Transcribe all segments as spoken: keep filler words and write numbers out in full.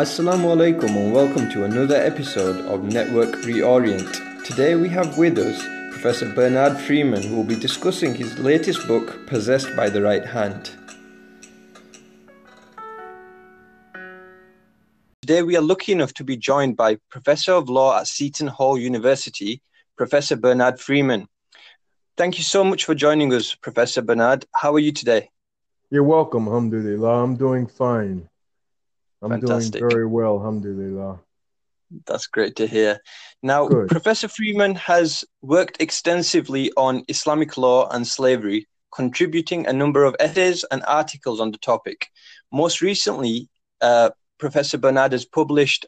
Assalamu alaikum and welcome to another episode of Network Reorient. Today we have with us Professor Bernard Freeman, who will be discussing his latest book, Possessed by the Right Hand. Today we are lucky enough to be joined by Professor of Law at Seton Hall University, Professor Bernard Freeman. Thank you so much for joining us, Professor Bernard. How are you today? You're welcome, alhamdulillah. I'm doing fine. I'm Fantastic. doing very well, alhamdulillah. That's great to hear. Now, Good. Professor Freeman has worked extensively on Islamic law and slavery, contributing a number of essays and articles on the topic. Most recently, uh, Professor Bernard has published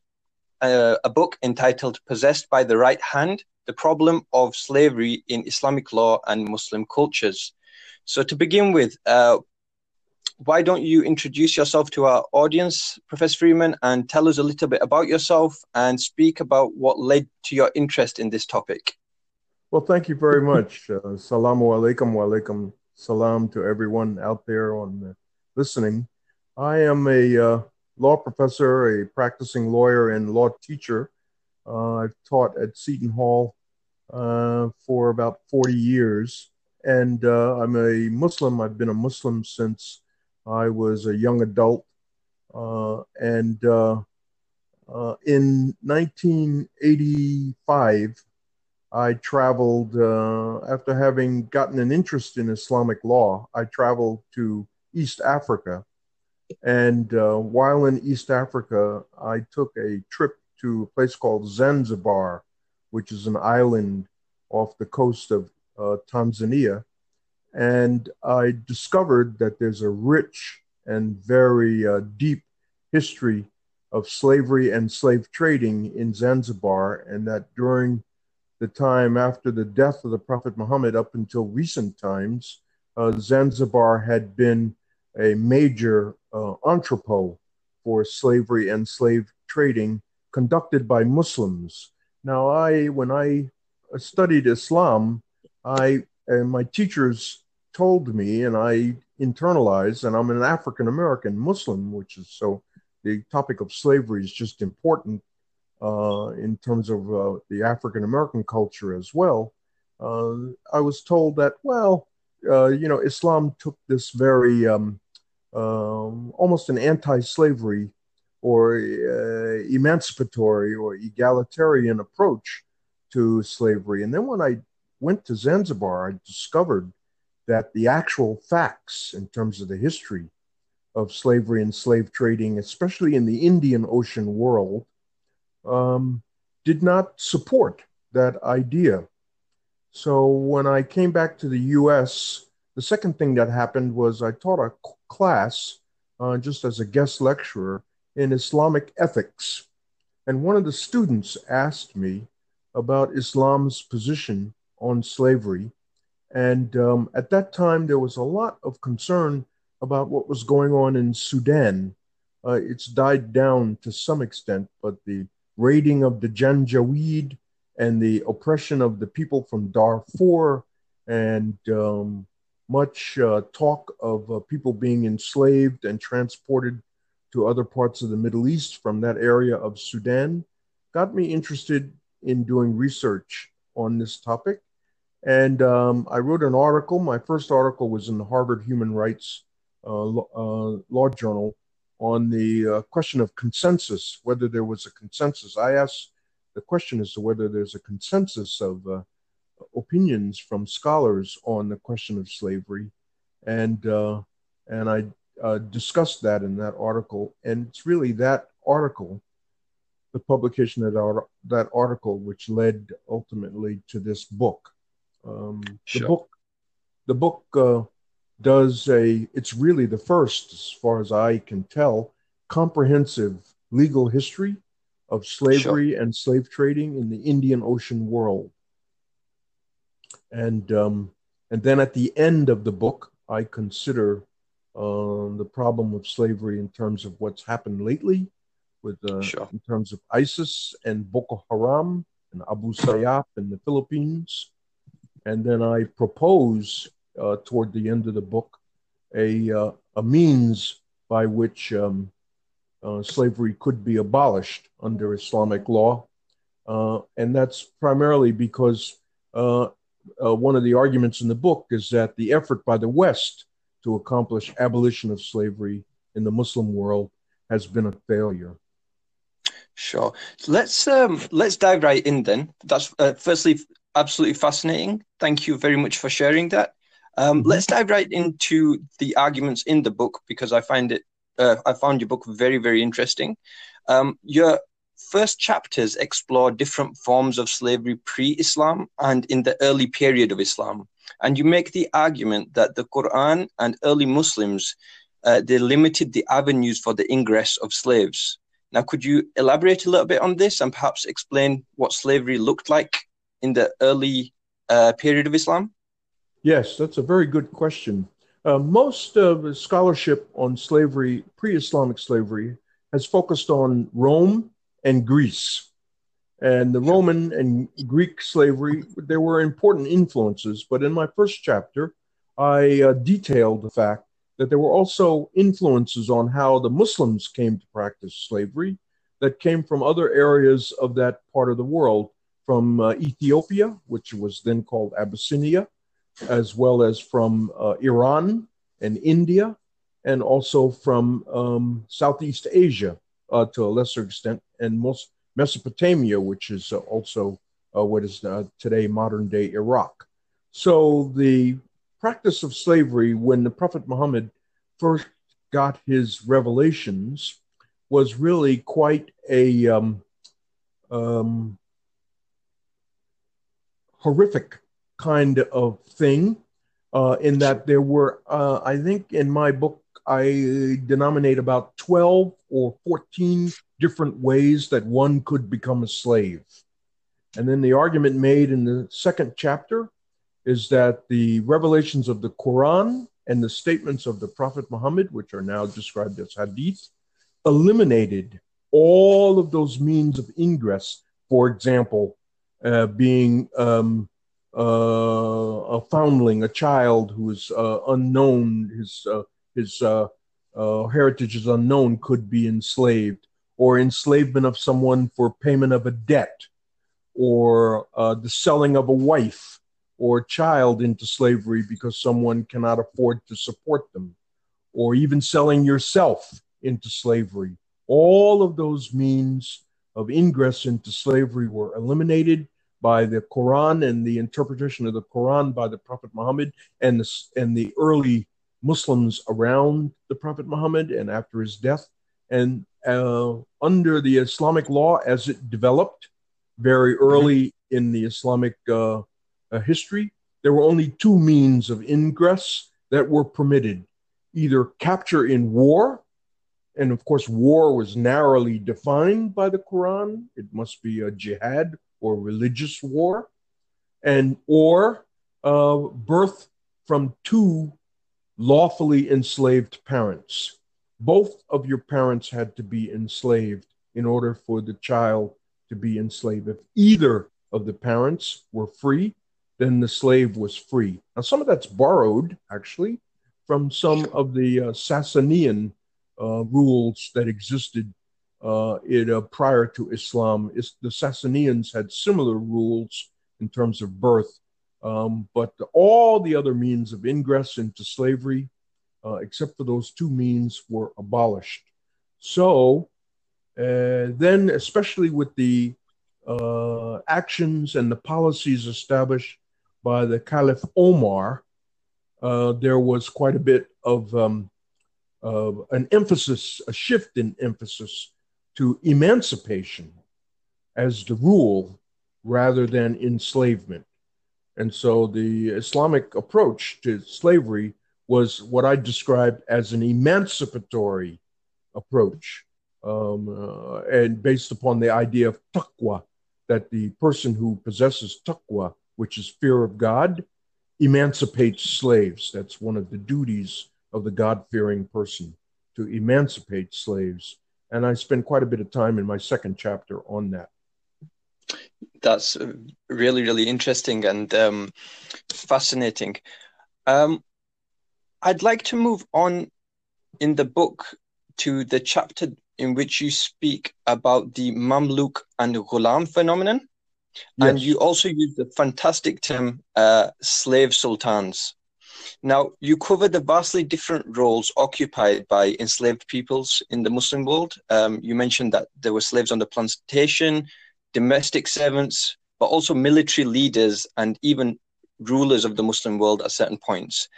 uh, a book entitled Possessed by the Right Hand, The Problem of Slavery in Islamic Law and Muslim Cultures. So to begin with, uh, why don't you introduce yourself to our audience, Professor Freeman, and tell us a little bit about yourself and speak about what led to your interest in this topic? Well, thank you very much. Uh, Salamu alaikum wa alaikum salam to everyone out there on the listening. I am a uh, law professor, a practicing lawyer and law teacher. Uh, I've taught at Seton Hall uh, for about forty years, and uh, I'm a Muslim. I've been a Muslim since I was a young adult, uh, and uh, uh, in nineteen eighty-five, I traveled, uh, after having gotten an interest in Islamic law, I traveled to East Africa, and uh, while in East Africa, I took a trip to a place called Zanzibar, which is an island off the coast of uh, Tanzania. And I discovered that there's a rich and very uh, deep history of slavery and slave trading in Zanzibar, and that during the time after the death of the Prophet Muhammad up until recent times, uh, Zanzibar had been a major uh, entrepot for slavery and slave trading conducted by Muslims. Now, I, when I studied Islam, I and my teachers told me, and I internalized, and I'm an African-American Muslim, which is so the topic of slavery is just important uh, in terms of uh, the African-American culture as well. Uh, I was told that, well, uh, you know, Islam took this very, um, um, almost an anti-slavery or uh, emancipatory or egalitarian approach to slavery. And then when I went to Zanzibar, I discovered that the actual facts in terms of the history of slavery and slave trading, especially in the Indian Ocean world, um, did not support that idea. So when I came back to the U S, the second thing that happened was I taught a class uh, just as a guest lecturer in Islamic ethics. And one of the students asked me about Islam's position on slavery. And um, at that time, there was a lot of concern about what was going on in Sudan. Uh, it's died down to some extent, but the raiding of the Janjaweed and the oppression of the people from Darfur and um, much uh, talk of uh, people being enslaved and transported to other parts of the Middle East from that area of Sudan got me interested in doing research on this topic. And um, I wrote an article. My first article was in the Harvard Human Rights uh, Law, uh, Law Journal on the uh, question of consensus, whether there was a consensus. I asked the question as to whether there's a consensus of uh, opinions from scholars on the question of slavery. And, uh, and I uh, discussed that in that article. And it's really that article, the publication of that, that article, which led ultimately to this book. Um, sure. The book, the book uh, does a, it's really the first, as far as I can tell, comprehensive legal history of slavery sure. and slave trading in the Indian Ocean world. And, um, and then at the end of the book, I consider um, the problem of slavery in terms of what's happened lately with uh, sure. in terms of ISIS and Boko Haram and Abu Sayyaf in the Philippines. And then I propose uh, toward the end of the book a, uh, a means by which um, uh, slavery could be abolished under Islamic law. Uh, and that's primarily because uh, uh, one of the arguments in the book is that the effort by the West to accomplish abolition of slavery in the Muslim world has been a failure. Sure. So let's um, let's dive right in then. That's uh, firstly absolutely fascinating. Thank you very much for sharing that. Um, mm-hmm. Let's dive right into the arguments in the book, because I find it uh, I found your book very, very interesting. Um, your first chapters explore different forms of slavery pre-Islam and in the early period of Islam, and you make the argument that the Quran and early Muslims uh, they limited the avenues for the ingress of slaves. Now, could you elaborate a little bit on this and perhaps explain what slavery looked like in the early uh, period of Islam? Yes, that's a very good question. Uh, most of the scholarship on slavery, pre-Islamic slavery, has focused on Rome and Greece. And the Roman and Greek slavery, there were important influences. But in my first chapter, I uh, detailed the fact that there were also influences on how the Muslims came to practice slavery that came from other areas of that part of the world, from uh, Ethiopia, which was then called Abyssinia, as well as from uh, Iran and India, and also from um, Southeast Asia uh, to a lesser extent, and most Mesopotamia, which is uh, also uh, what is uh, today modern-day Iraq. So the practice of slavery when the Prophet Muhammad first got his revelations was really quite a um, um, horrific kind of thing, uh, in that there were, uh, I think in my book, I denominate about twelve or fourteen different ways that one could become a slave. And then the argument made in the second chapter is that the revelations of the Quran and the statements of the Prophet Muhammad, which are now described as hadith, eliminated all of those means of ingress, for example, uh, being um, uh, a foundling, a child who is uh, unknown, his, uh, his uh, uh, heritage is unknown, could be enslaved, or enslavement of someone for payment of a debt, or uh, the selling of a wife or child into slavery because someone cannot afford to support them, or even selling yourself into slavery. All of those means of ingress into slavery were eliminated by the Quran and the interpretation of the Quran by the Prophet Muhammad and the, and the early Muslims around the Prophet Muhammad and after his death. And uh, under the Islamic law as it developed very early in the Islamic uh, history, there were only two means of ingress that were permitted: either capture in war, and of course war was narrowly defined by the Quran, it must be a jihad or religious war, and or uh, birth from two lawfully enslaved parents. Both of your parents had to be enslaved in order for the child to be enslaved. If either of the parents were free, then the slave was free. Now, some of that's borrowed, actually, from some of the uh, Sassanian uh, rules that existed uh, in, uh, prior to Islam. It's, the Sassanians had similar rules in terms of birth, um, but the, all the other means of ingress into slavery, uh, except for those two means, were abolished. So uh, then, especially with the uh, actions and the policies established by the Caliph Omar, uh, there was quite a bit of, um, of an emphasis, a shift in emphasis to emancipation as the rule rather than enslavement. And so the Islamic approach to slavery was what I described as an emancipatory approach, um, uh, and based upon the idea of taqwa, that the person who possesses taqwa, which is fear of God, emancipates slaves. That's one of the duties of the God-fearing person, to emancipate slaves. And I spend quite a bit of time in my second chapter on that. That's really, really interesting and um, fascinating. Um, I'd like to move on in the book to the chapter in which you speak about the Mamluk and the Ghulam phenomenon. Yes. And you also use the fantastic term uh, slave sultans. Now, you cover the vastly different roles occupied by enslaved peoples in the Muslim world. Um, you mentioned that there were slaves on the plantation, domestic servants, but also military leaders and even rulers of the Muslim world at certain points.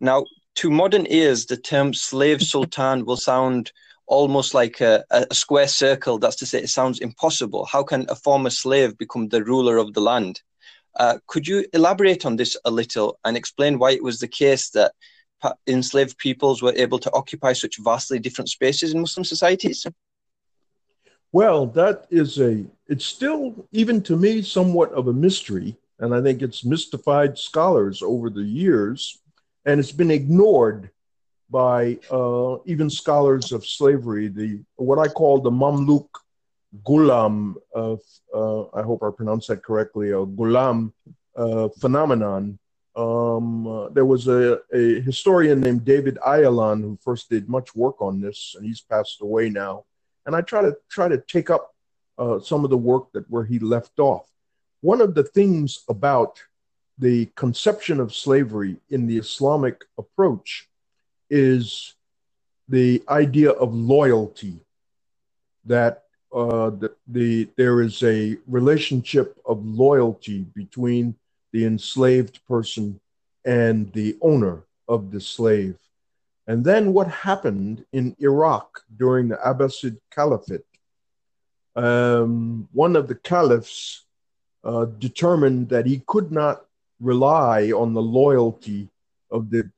Now, to modern ears, the term slave sultan will sound almost like a, a square circle. That's to say, it sounds impossible. How can a former slave become the ruler of the land? Uh, could you elaborate on this a little and explain why it was the case that enslaved peoples were able to occupy such vastly different spaces in Muslim societies? Well, that is a, it's still, even to me, somewhat of a mystery. And I think it's mystified scholars over the years, and it's been ignored by uh, even scholars of slavery, the what I call the Mamluk Ghulam, uh, uh, I hope I pronounced that correctly, uh, Ghulam uh, phenomenon. Um, uh, there was a, a historian named David Ayalon who first did much work on this, and he's passed away now. And I try to try to take up uh, some of the work that where he left off. One of the things about the conception of slavery in the Islamic approach is the idea of loyalty, that uh, the, the, there is a relationship of loyalty between the enslaved person and the owner of the slave. And then what happened in Iraq during the Abbasid Caliphate, um, one of the caliphs uh, determined that he could not rely on the loyalty of the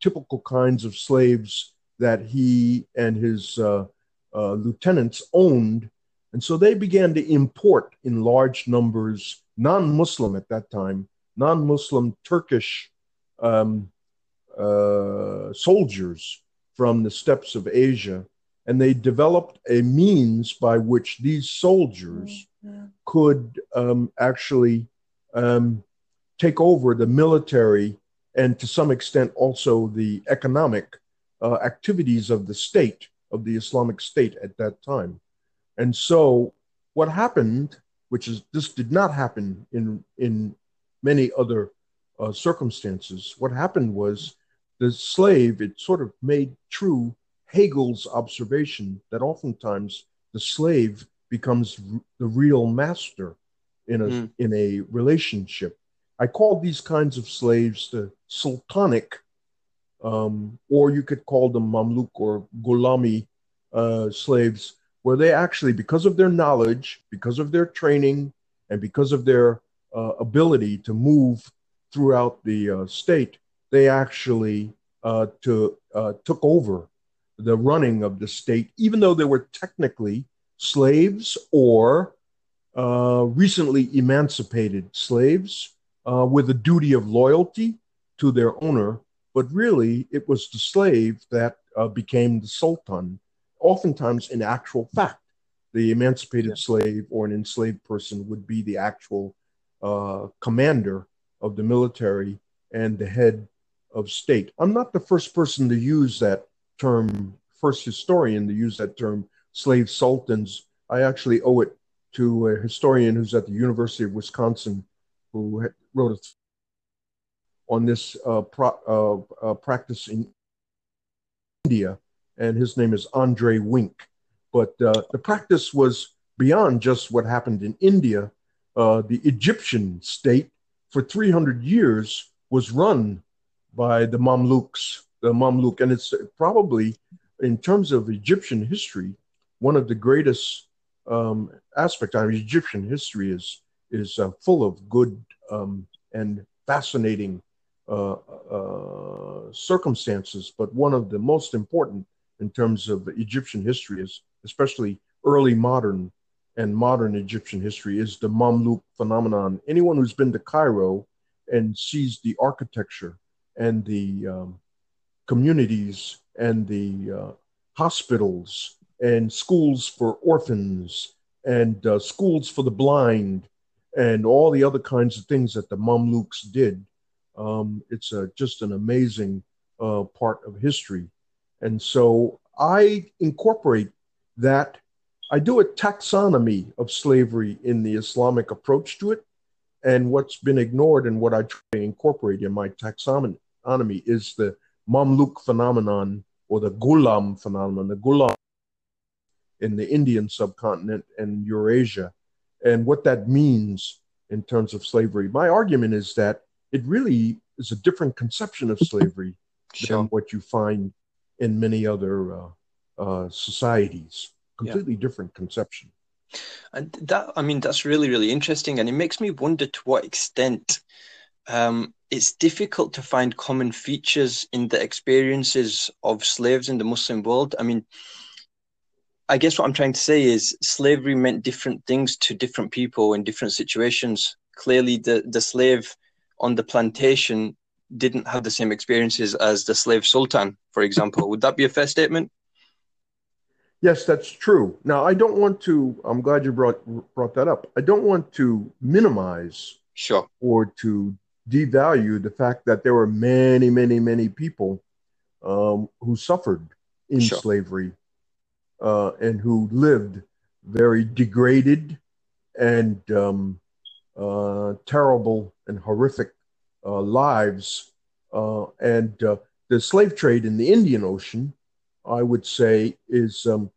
typical kinds of slaves that he and his uh, uh, lieutenants owned. And so they began to import in large numbers, non-Muslim at that time, non-Muslim Turkish um, uh, soldiers from the steppes of Asia. And they developed a means by which these soldiers mm-hmm. could um, actually um, take over the military and to some extent also the economic uh, activities of the state, of the Islamic State at that time. And so what happened, which is, this did not happen in, in many other uh, circumstances, what happened was the slave, it sort of made true Hegel's observation that oftentimes the slave becomes the real master in a, mm. in a relationship. I call these kinds of slaves the sultanic, um, or you could call them Mamluk or Ghulami uh, slaves, where they actually, because of their knowledge, because of their training, and because of their uh, ability to move throughout the uh, state, they actually uh, to, uh, took over the running of the state, even though they were technically slaves or uh, recently emancipated slaves, Uh, with a duty of loyalty to their owner, but really it was the slave that uh, became the sultan, oftentimes in actual fact. The emancipated slave or an enslaved person would be the actual uh, commander of the military and the head of state. I'm not the first person to use that term, first historian to use that term, slave sultans. I actually owe it to a historian who's at the University of Wisconsin who wrote on this uh, pro, uh, uh, practice in India, and his name is Andre Wink. But uh, the practice was beyond just what happened in India. Uh, the Egyptian state for three hundred years was run by the Mamluks, the Mamluk. And it's probably, in terms of Egyptian history, one of the greatest um, aspects. I mean, Egyptian history is is uh, full of good um, and fascinating uh, uh, circumstances. But one of the most important in terms of Egyptian history is, especially early modern and modern Egyptian history, is the Mamluk phenomenon. Anyone who's been to Cairo and sees the architecture and the um, communities and the uh, hospitals and schools for orphans and uh, schools for the blind and all the other kinds of things that the Mamluks did. Um, it's a, just an amazing uh, part of history. And so I incorporate that I do a taxonomy of slavery in the Islamic approach to it, and what's been ignored and what I try to incorporate in my taxonomy is the Mamluk phenomenon or the Ghulam phenomenon, the Ghulam in the Indian subcontinent and Eurasia, and what that means in terms of slavery. My argument is that it really is a different conception of slavery sure. than what you find in many other uh, uh, societies. Completely yeah. different conception. And that, I mean, that's really, really interesting. And it makes me wonder to what extent um, it's difficult to find common features in the experiences of slaves in the Muslim world. I mean, I guess what I'm trying to say is slavery meant different things to different people in different situations. Clearly, the, the slave on the plantation didn't have the same experiences as the slave sultan, for example. Would that be a fair statement? Yes, that's true. Now, I don't want to, I'm glad you brought brought that up. I don't want to minimize sure. or to devalue the fact that there were many, many, many people um, who suffered in sure. slavery uh, and who lived very degraded and um, uh, terrible and horrific uh, lives. Uh, and uh, the slave trade in the Indian Ocean, I would say, is um,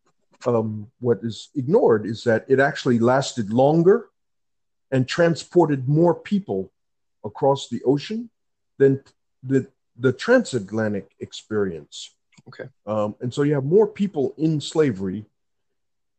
um, what is ignored is that it actually lasted longer and transported more people across the ocean than the, the transatlantic experience. Okay. Um, and so you have more people in slavery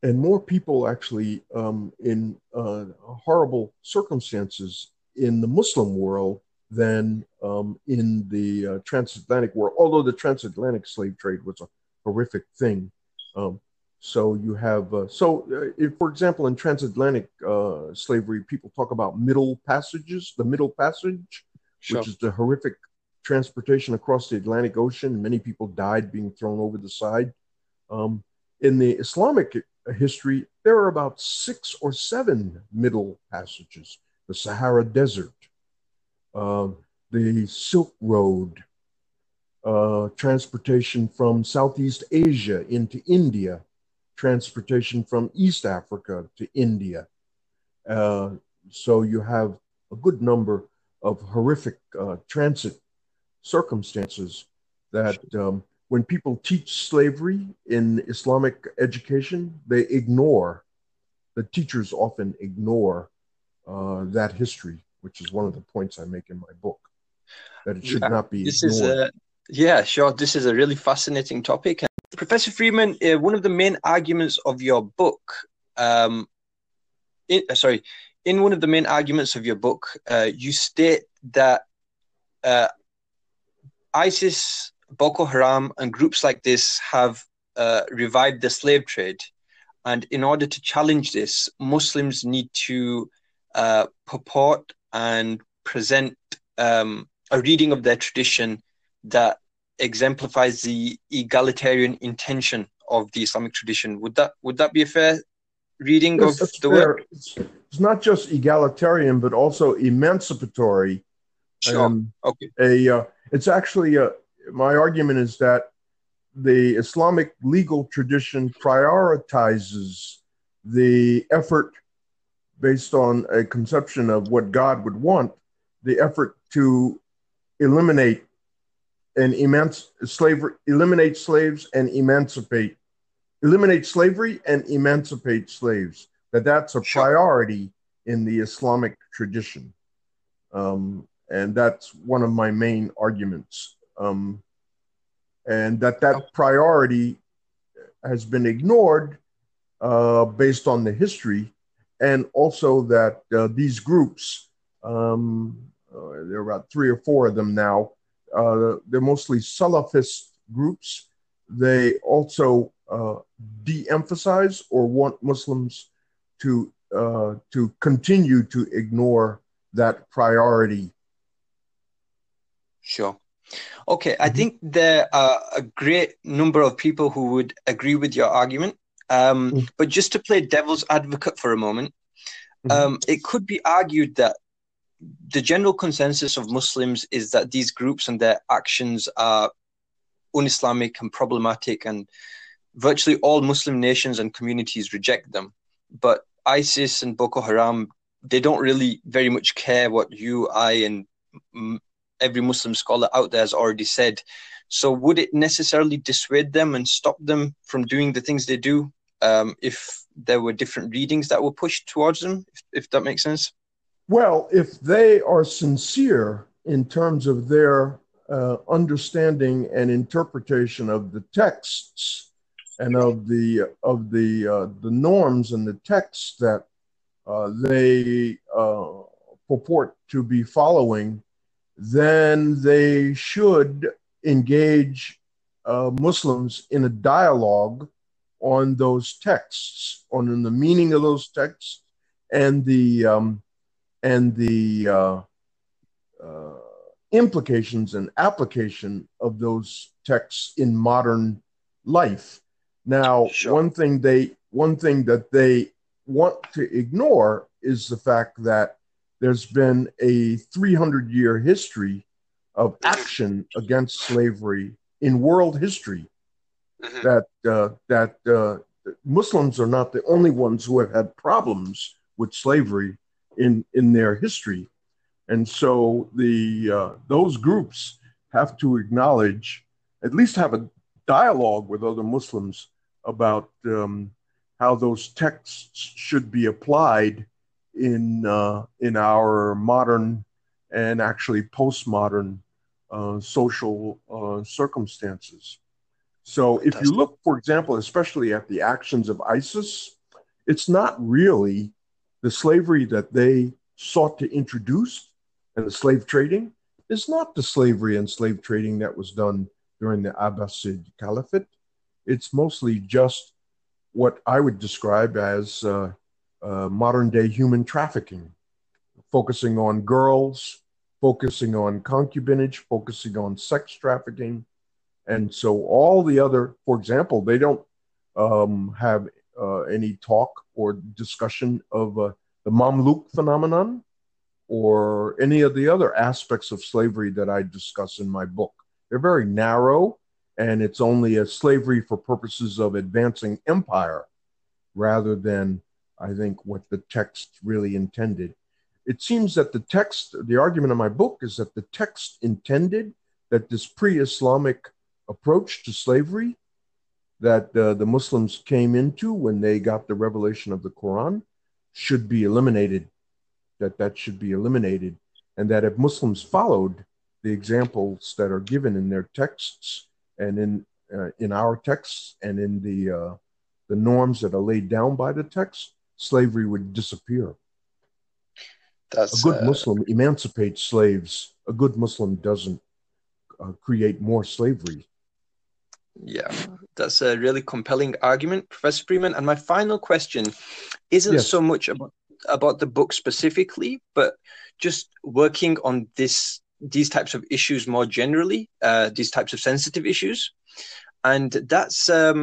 and more people actually um, in uh, horrible circumstances in the Muslim world than um, in the uh, transatlantic world, although the transatlantic slave trade was a horrific thing. Um, so you have, uh, so uh, if, for example, in transatlantic uh, slavery, people talk about middle passages, the middle passage, sure. which is the horrific transportation across the Atlantic Ocean. Many people died being thrown over the side. Um, in the Islamic history, there are about six or seven middle passages, the Sahara Desert, uh, the Silk Road, Uh, transportation from Southeast Asia into India, transportation from East Africa to India. Uh, so you have a good number of horrific uh, transit circumstances that um, when people teach slavery in Islamic education, they ignore, the teachers often ignore uh, that history, which is one of the points I make in my book, that it should yeah, not be ignored. This is a- Yeah, sure. This is a really fascinating topic. And Professor Freeman, uh, one of the main arguments of your book, um, in, uh, sorry, in one of the main arguments of your book, uh, you state that uh, ISIS, Boko Haram, and groups like this have uh, revived the slave trade. And in order to challenge this, Muslims need to uh, purport and present um, a reading of their tradition that exemplifies the egalitarian intention of the Islamic tradition. Would that would that be a fair reading yes, of the fair. work? It's, it's not just egalitarian, but also emancipatory. Sure. Um, okay. A uh, it's actually a, my argument is that the Islamic legal tradition prioritizes the effort based on a conception of what God would want, the effort to eliminate. And emanci- slavery, eliminate slaves and emancipate, eliminate slavery and emancipate slaves. That that's a sure. priority in the Islamic tradition. Um, and that's one of my main arguments. Um, and that that priority has been ignored uh, based on the history, and also that uh, these groups, um, uh, there are about three or four of them now, Uh, they're mostly Salafist groups. They also uh, de-emphasize or want Muslims to uh, to continue to ignore that priority. Sure. Okay, mm-hmm. I think there are a great number of people who would agree with your argument. Um, mm-hmm. But just to play devil's advocate for a moment, um, mm-hmm. it could be argued that the general consensus of Muslims is that these groups and their actions are un-Islamic and problematic, and virtually all Muslim nations and communities reject them. But ISIS and Boko Haram, they don't really very much care what you, I, and m- every Muslim scholar out there has already said. So would it necessarily dissuade them and stop them from doing the things they do um, if there were different readings that were pushed towards them, if, if that makes sense? Well, if they are sincere in terms of their uh, understanding and interpretation of the texts and of the of the uh, the norms and the texts that uh, they uh, purport to be following, then they should engage uh, Muslims in a dialogue on those texts, on, on the meaning of those texts, and the um, and the uh, uh, implications and application of those texts in modern life. Now, sure. one thing they one thing that they want to ignore is the fact that there's been a three hundred year history of action against slavery in world history, mm-hmm. that uh, that uh, Muslims are not the only ones who have had problems with slavery in, in their history. And so the uh, those groups have to acknowledge, at least have a dialogue with other Muslims about um, how those texts should be applied in uh, in our modern and actually postmodern uh, social uh, circumstances. So if you look, for example, especially at the actions of ISIS, it's not really the slavery that they sought to introduce, and the slave trading is not the slavery and slave trading that was done during the Abbasid Caliphate. It's mostly just what I would describe as uh, Uh, modern-day human trafficking, focusing on girls, focusing on concubinage, focusing on sex trafficking. And so all the other, for example, they don't um, have uh, any talk or discussion of uh, the Mamluk phenomenon or any of the other aspects of slavery that I discuss in my book. They're very narrow, and it's only a slavery for purposes of advancing empire rather than, I think, what the text really intended. It seems that the text, the argument of my book is that the text intended that this pre-Islamic approach to slavery that uh, the Muslims came into when they got the revelation of the Qur'an should be eliminated, that that should be eliminated, and that if Muslims followed the examples that are given in their texts and in uh, in our texts and in the uh, the norms that are laid down by the text, slavery would disappear. That's, a good uh, Muslim emancipates slaves. A good Muslim doesn't uh, create more slavery. Yeah, that's a really compelling argument, Professor Freeman. And my final question isn't yes. so much about, about the book specifically, but just working on this these types of issues more generally, uh, these types of sensitive issues. And that's... Um,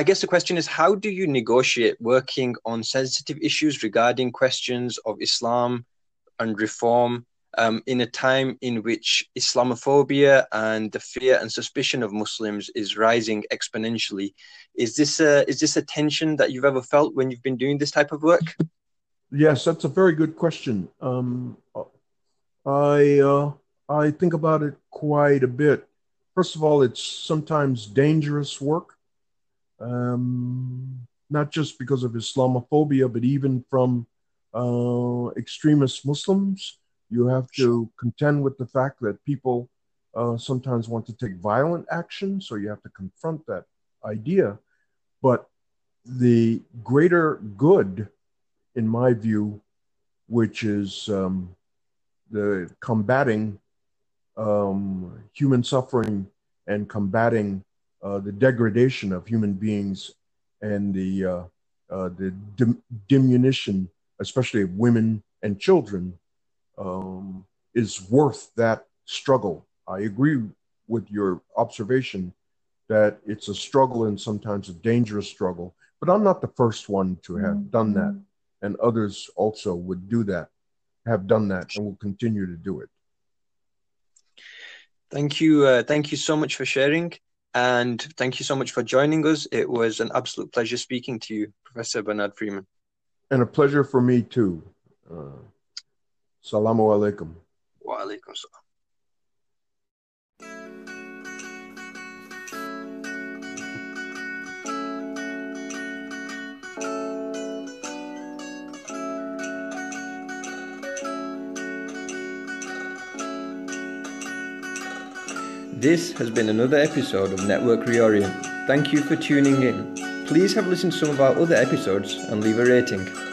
I guess the question is, how do you negotiate working on sensitive issues regarding questions of Islam and reform um, in a time in which Islamophobia and the fear and suspicion of Muslims is rising exponentially? Is this a, is this a tension that you've ever felt when you've been doing this type of work? Yes, that's a very good question. Um, I uh, I think about it quite a bit. First of all, it's sometimes dangerous work. Um, not just because of Islamophobia, but even from uh, extremist Muslims. You have to contend with the fact that people uh, sometimes want to take violent action, so you have to confront that idea. But the greater good, in my view, which is um, the combating um, human suffering and combating Uh, the degradation of human beings and the uh, uh, the dim- diminution, especially of women and children, um, is worth that struggle. I agree with your observation that it's a struggle and sometimes a dangerous struggle, but I'm not the first one to have mm-hmm. done that. And others also would do that, have done that, and will continue to do it. Thank you. Uh, thank you so much for sharing. And thank you so much for joining us. It was an absolute pleasure speaking to you, Professor Bernard Freeman. And a pleasure for me too. Uh, Salamu alaikum. Wa alaikum salam. This has been another episode of Network Reorient. Thank you for tuning in. Please have listened to some of our other episodes and leave a rating.